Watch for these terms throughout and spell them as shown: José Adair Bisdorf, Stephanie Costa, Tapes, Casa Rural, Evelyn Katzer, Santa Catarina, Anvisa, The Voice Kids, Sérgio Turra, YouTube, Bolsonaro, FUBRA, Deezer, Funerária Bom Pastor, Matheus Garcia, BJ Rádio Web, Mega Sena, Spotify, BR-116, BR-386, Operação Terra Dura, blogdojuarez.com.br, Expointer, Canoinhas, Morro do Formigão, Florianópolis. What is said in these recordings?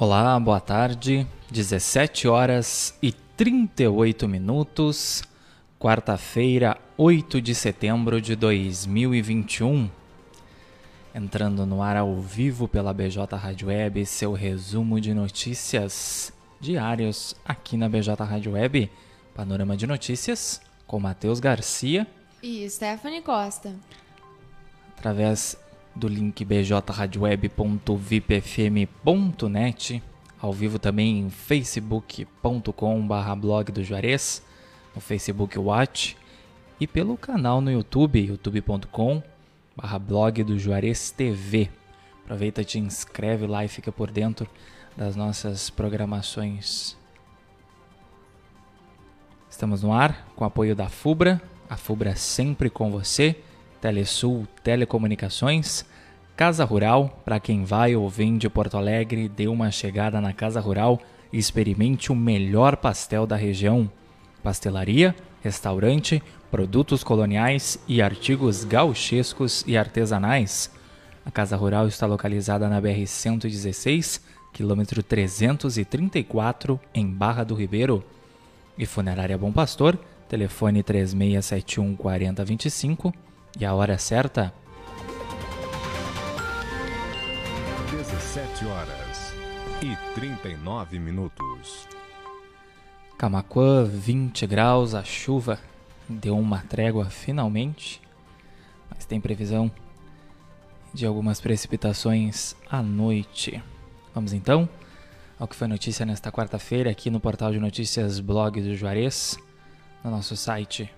Olá, boa tarde, 17 horas e 38 minutos, quarta-feira, 8 de setembro de 2021. Entrando no ar ao vivo pela BJ Rádio Web, seu resumo de notícias diários aqui na BJ Rádio Web. Panorama de notícias com Matheus Garcia e Stephanie Costa. Através do link bjradioweb.vipfm.net, ao vivo também em facebook.com/blogdojuarez, no Facebook Watch e pelo canal no YouTube, youtube.com/blogdojuarez TV. Aproveita, te inscreve lá e fica por dentro das nossas programações. Estamos no ar com o apoio da FUBRA, a FUBRA sempre com você, Telesul Telecomunicações, Casa Rural, para quem vai ou vem de Porto Alegre, dê uma chegada na Casa Rural e experimente o melhor pastel da região. Pastelaria, restaurante, produtos coloniais e artigos gauchescos e artesanais. A Casa Rural está localizada na BR-116, quilômetro 334, em Barra do Ribeiro. E Funerária Bom Pastor, telefone 3671 4025. E a hora certa? 17 horas e 39 minutos. Camaquã, 20 graus, a chuva deu uma trégua finalmente, mas tem previsão de algumas precipitações à noite. Vamos então ao que foi notícia nesta quarta-feira aqui no portal de notícias Blog do Juarez, no nosso site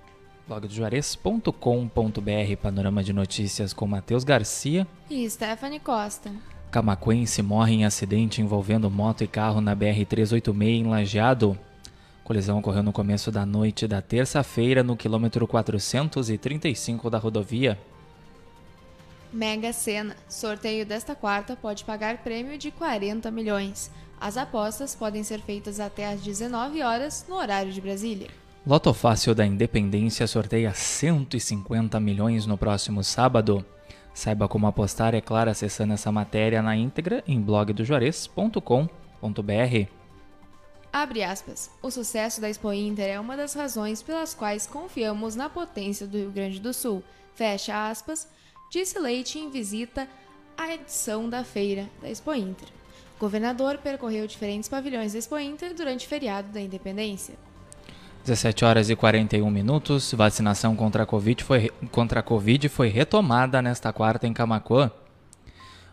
blogdojuarez.com.br. Panorama de notícias com Matheus Garcia e Stephanie Costa. Camaquense morre em acidente envolvendo moto e carro na BR-386 em Lajeado. A colisão ocorreu no começo da noite da terça-feira no quilômetro 435 da rodovia. Mega Sena. Sorteio desta quarta pode pagar prêmio de 40 milhões. As apostas podem ser feitas até às 19 horas no horário de Brasília. Lotofácil da Independência sorteia 150 milhões no próximo sábado. Saiba como apostar, é claro, acessando essa matéria na íntegra em blogdojuarez.com.br. Abre aspas. O sucesso da Expointer é uma das razões pelas quais confiamos na potência do Rio Grande do Sul. Fecha aspas, disse Leite em visita à edição da feira da Expointer. O governador percorreu diferentes pavilhões da Expointer durante o feriado da Independência. 17 horas e 41 minutos, vacinação contra a Covid foi retomada nesta quarta em Camaquã.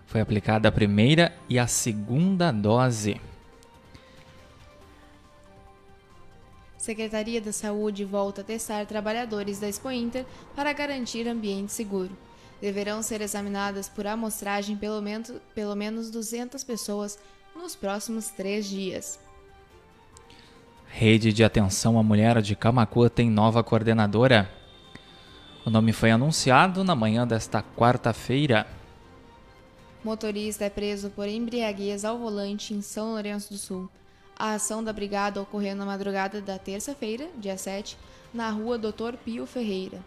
Foi aplicada a primeira e a segunda dose. Secretaria da Saúde volta a testar trabalhadores da Expointer para garantir ambiente seguro. Deverão ser examinadas por amostragem pelo menos 200 pessoas nos próximos 3 dias. Rede de Atenção à Mulher de Camaquã tem nova coordenadora. O nome foi anunciado na manhã desta quarta-feira. Motorista é preso por embriaguez ao volante em São Lourenço do Sul. A ação da brigada ocorreu na madrugada da terça-feira, dia 7, na rua Dr. Pio Ferreira.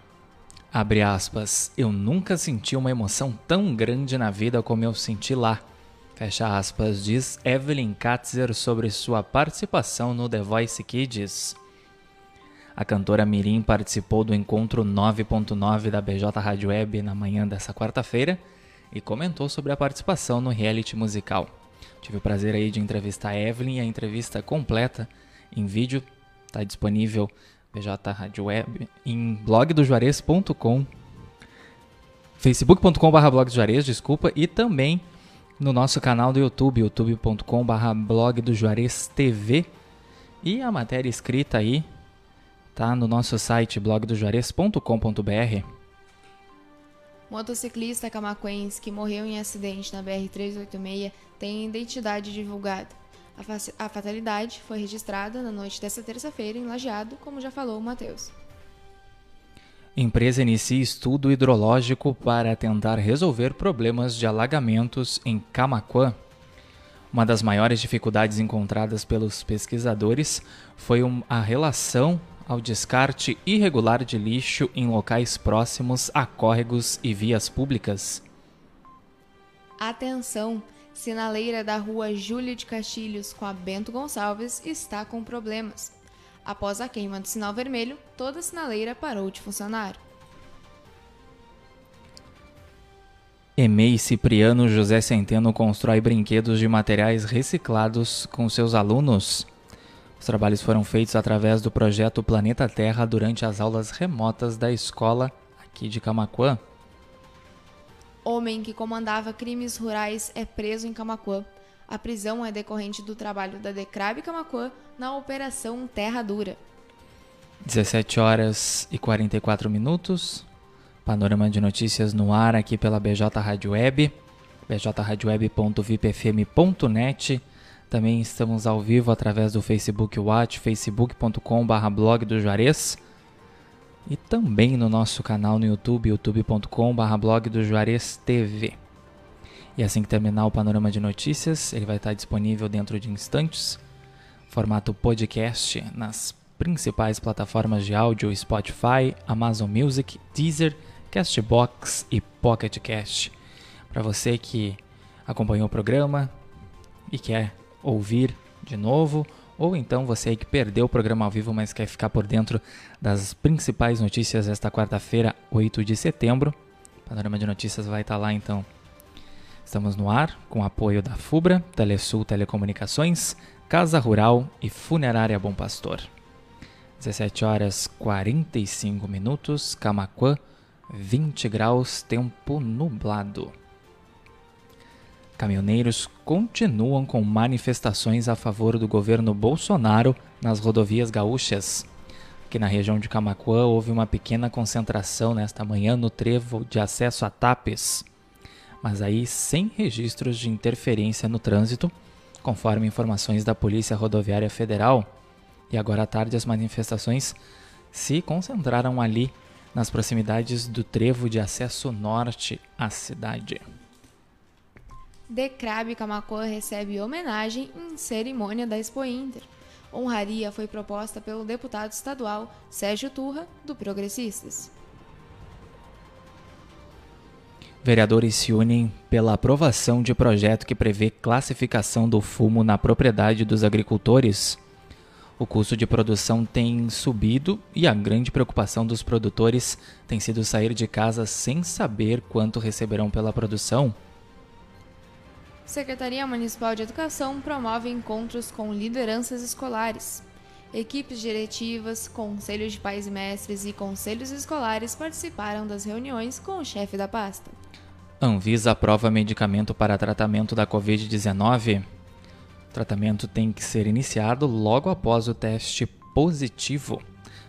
Abre aspas. Eu nunca senti uma emoção tão grande na vida como eu senti lá. Fecha aspas, diz Evelyn Katzer sobre sua participação no The Voice Kids. A cantora mirim participou do encontro 9.9 da BJ Rádio Web na manhã dessa quarta-feira e comentou sobre a participação no reality musical. Tive o prazer aí de entrevistar a Evelyn, e a entrevista completa em vídeo está disponível BJ Rádio Web em blogdojuarez.com, facebook.com/blogdojuarez, desculpa, e também no nosso canal do YouTube, youtube.com/blogdojuarez TV. E a matéria escrita aí tá no nosso site blogdojuarez.com.br. Motociclista camaquense que morreu em acidente na BR-386 tem identidade divulgada. A fatalidade foi registrada na noite desta terça-feira em Lajeado, como já falou o Matheus. Empresa inicia estudo hidrológico para tentar resolver problemas de alagamentos em Camaquã. Uma das maiores dificuldades encontradas pelos pesquisadores foi a relação ao descarte irregular de lixo em locais próximos a córregos e vias públicas. Atenção! sinaleira da rua Júlio de Castilhos com a Bento Gonçalves está com problemas. Após a queima do sinal vermelho, toda a sinaleira parou de funcionar. EMEI Cipriano José Centeno constrói brinquedos de materiais reciclados com seus alunos. Os trabalhos foram feitos através do projeto Planeta Terra durante as aulas remotas da escola aqui de Camaquã. Homem que comandava crimes rurais é preso em Camaquã. A prisão é decorrente do trabalho da DECRAB Camaquã na Operação Terra Dura. 17h44. Panorama de notícias no ar aqui pela BJ Rádio Web, bjradioweb.vipfm.net. Também estamos ao vivo através do Facebook Watch, facebook.com/blogdojuarez. E também no nosso canal no YouTube, youtube.com/blogdojuarez TV. E assim que terminar o Panorama de Notícias, ele vai estar disponível dentro de instantes, formato podcast, nas principais plataformas de áudio, Spotify, Amazon Music, Deezer, Castbox e Pocket Cast. Para você que acompanhou o programa e quer ouvir de novo, ou então você que perdeu o programa ao vivo, mas quer ficar por dentro das principais notícias desta quarta-feira, 8 de setembro, o Panorama de Notícias vai estar lá então. Estamos no ar com o apoio da FUBRA, Telesul Telecomunicações, Casa Rural e Funerária Bom Pastor. 17h45, Camaquã, 20 graus, tempo nublado. Caminhoneiros continuam com manifestações a favor do governo Bolsonaro nas rodovias gaúchas. Aqui na região de Camaquã houve uma pequena concentração nesta manhã no trevo de acesso a Tapes, mas aí sem registros de interferência no trânsito, conforme informações da Polícia Rodoviária Federal. E agora à tarde as manifestações se concentraram ali nas proximidades do trevo de acesso norte à cidade. DECRAB Camaquã recebe homenagem em cerimônia da Expointer. Honraria foi proposta pelo deputado estadual Sérgio Turra, do Progressistas. Vereadores se unem pela aprovação de projeto que prevê classificação do fumo na propriedade dos agricultores. O custo de produção tem subido e a grande preocupação dos produtores tem sido sair de casa sem saber quanto receberão pela produção. Secretaria Municipal de Educação promove encontros com lideranças escolares. Equipes diretivas, conselhos de pais e mestres e conselhos escolares participaram das reuniões com o chefe da pasta. Anvisa aprova medicamento para tratamento da Covid-19. O tratamento tem que ser iniciado logo após o teste positivo.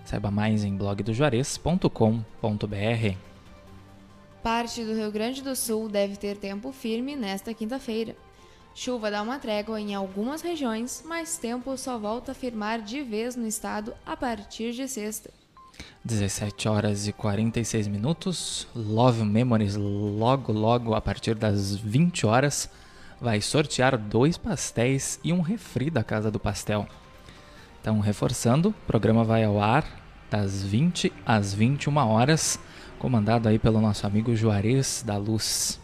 Saiba mais em blogdojuarez.com.br. Parte do Rio Grande do Sul deve ter tempo firme nesta quinta-feira. Chuva dá uma trégua em algumas regiões, mas tempo só volta a firmar de vez no estado a partir de sexta. 17h46. Love Memories, logo a partir das 20h, vai sortear 2 pastéis e um refri da Casa do Pastel. Então, reforçando, o programa vai ao ar das 20 às 21h, comandado aí pelo nosso amigo Juarez da Luz.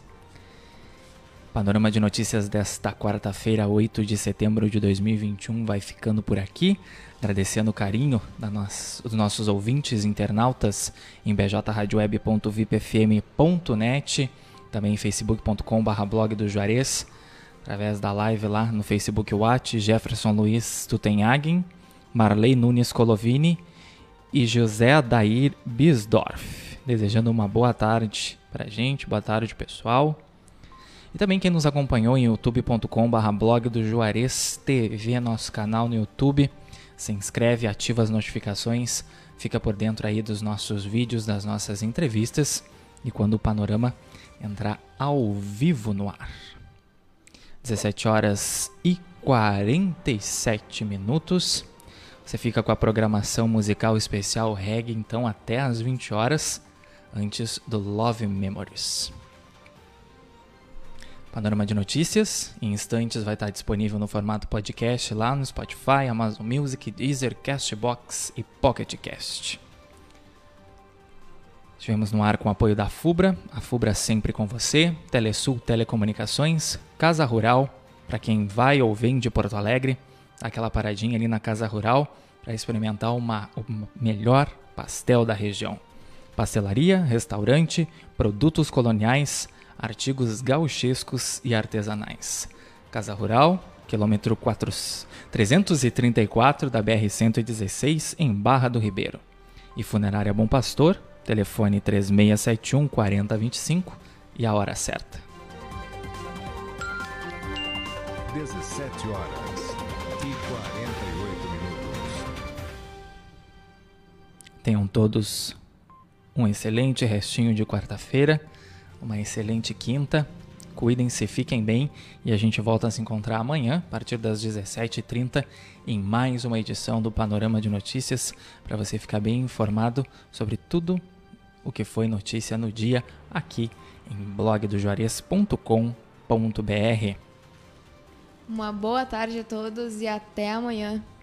Panorama de notícias desta quarta-feira, 8 de setembro de 2021, vai ficando por aqui. Agradecendo o carinho dos nossos ouvintes internautas em bjradioweb.vipfm.net, também em facebook.com/blogdojuarez, através da live lá no Facebook Watch, Jefferson Luiz Tutenhagen, Marley Nunes Colovini e José Adair Bisdorf. Desejando uma boa tarde pra gente, boa tarde pessoal. E também quem nos acompanhou em youtube.com/blogdojuarez TV, nosso canal no YouTube. Se inscreve, ativa as notificações, fica por dentro aí dos nossos vídeos, das nossas entrevistas e quando o Panorama entrar ao vivo no ar. 17h47. Você fica com a programação musical especial reggae então até às 20h, antes do Love Memories. Panorama de Notícias, em instantes vai estar disponível no formato podcast lá no Spotify, Amazon Music, Deezer, Castbox e Pocket Cast. Estivemos no ar com o apoio da FUBRA, a FUBRA sempre com você, Telesul Telecomunicações, Casa Rural, para quem vai ou vem de Porto Alegre, aquela paradinha ali na Casa Rural para experimentar o melhor pastel da região. Pastelaria, restaurante, produtos coloniais, artigos gauchescos e artesanais. Casa Rural, quilômetro 334 da BR-116, em Barra do Ribeiro. E Funerária Bom Pastor, telefone 3671 4025 e a hora certa. 17 horas e 48 minutos. Tenham todos um excelente restinho de quarta-feira, uma excelente quinta. Cuidem-se, fiquem bem e a gente volta a se encontrar amanhã, a partir das 17h30, em mais uma edição do Panorama de Notícias, para você ficar bem informado sobre tudo o que foi notícia no dia, aqui em blogdojuarez.com.br. Uma boa tarde a todos e até amanhã.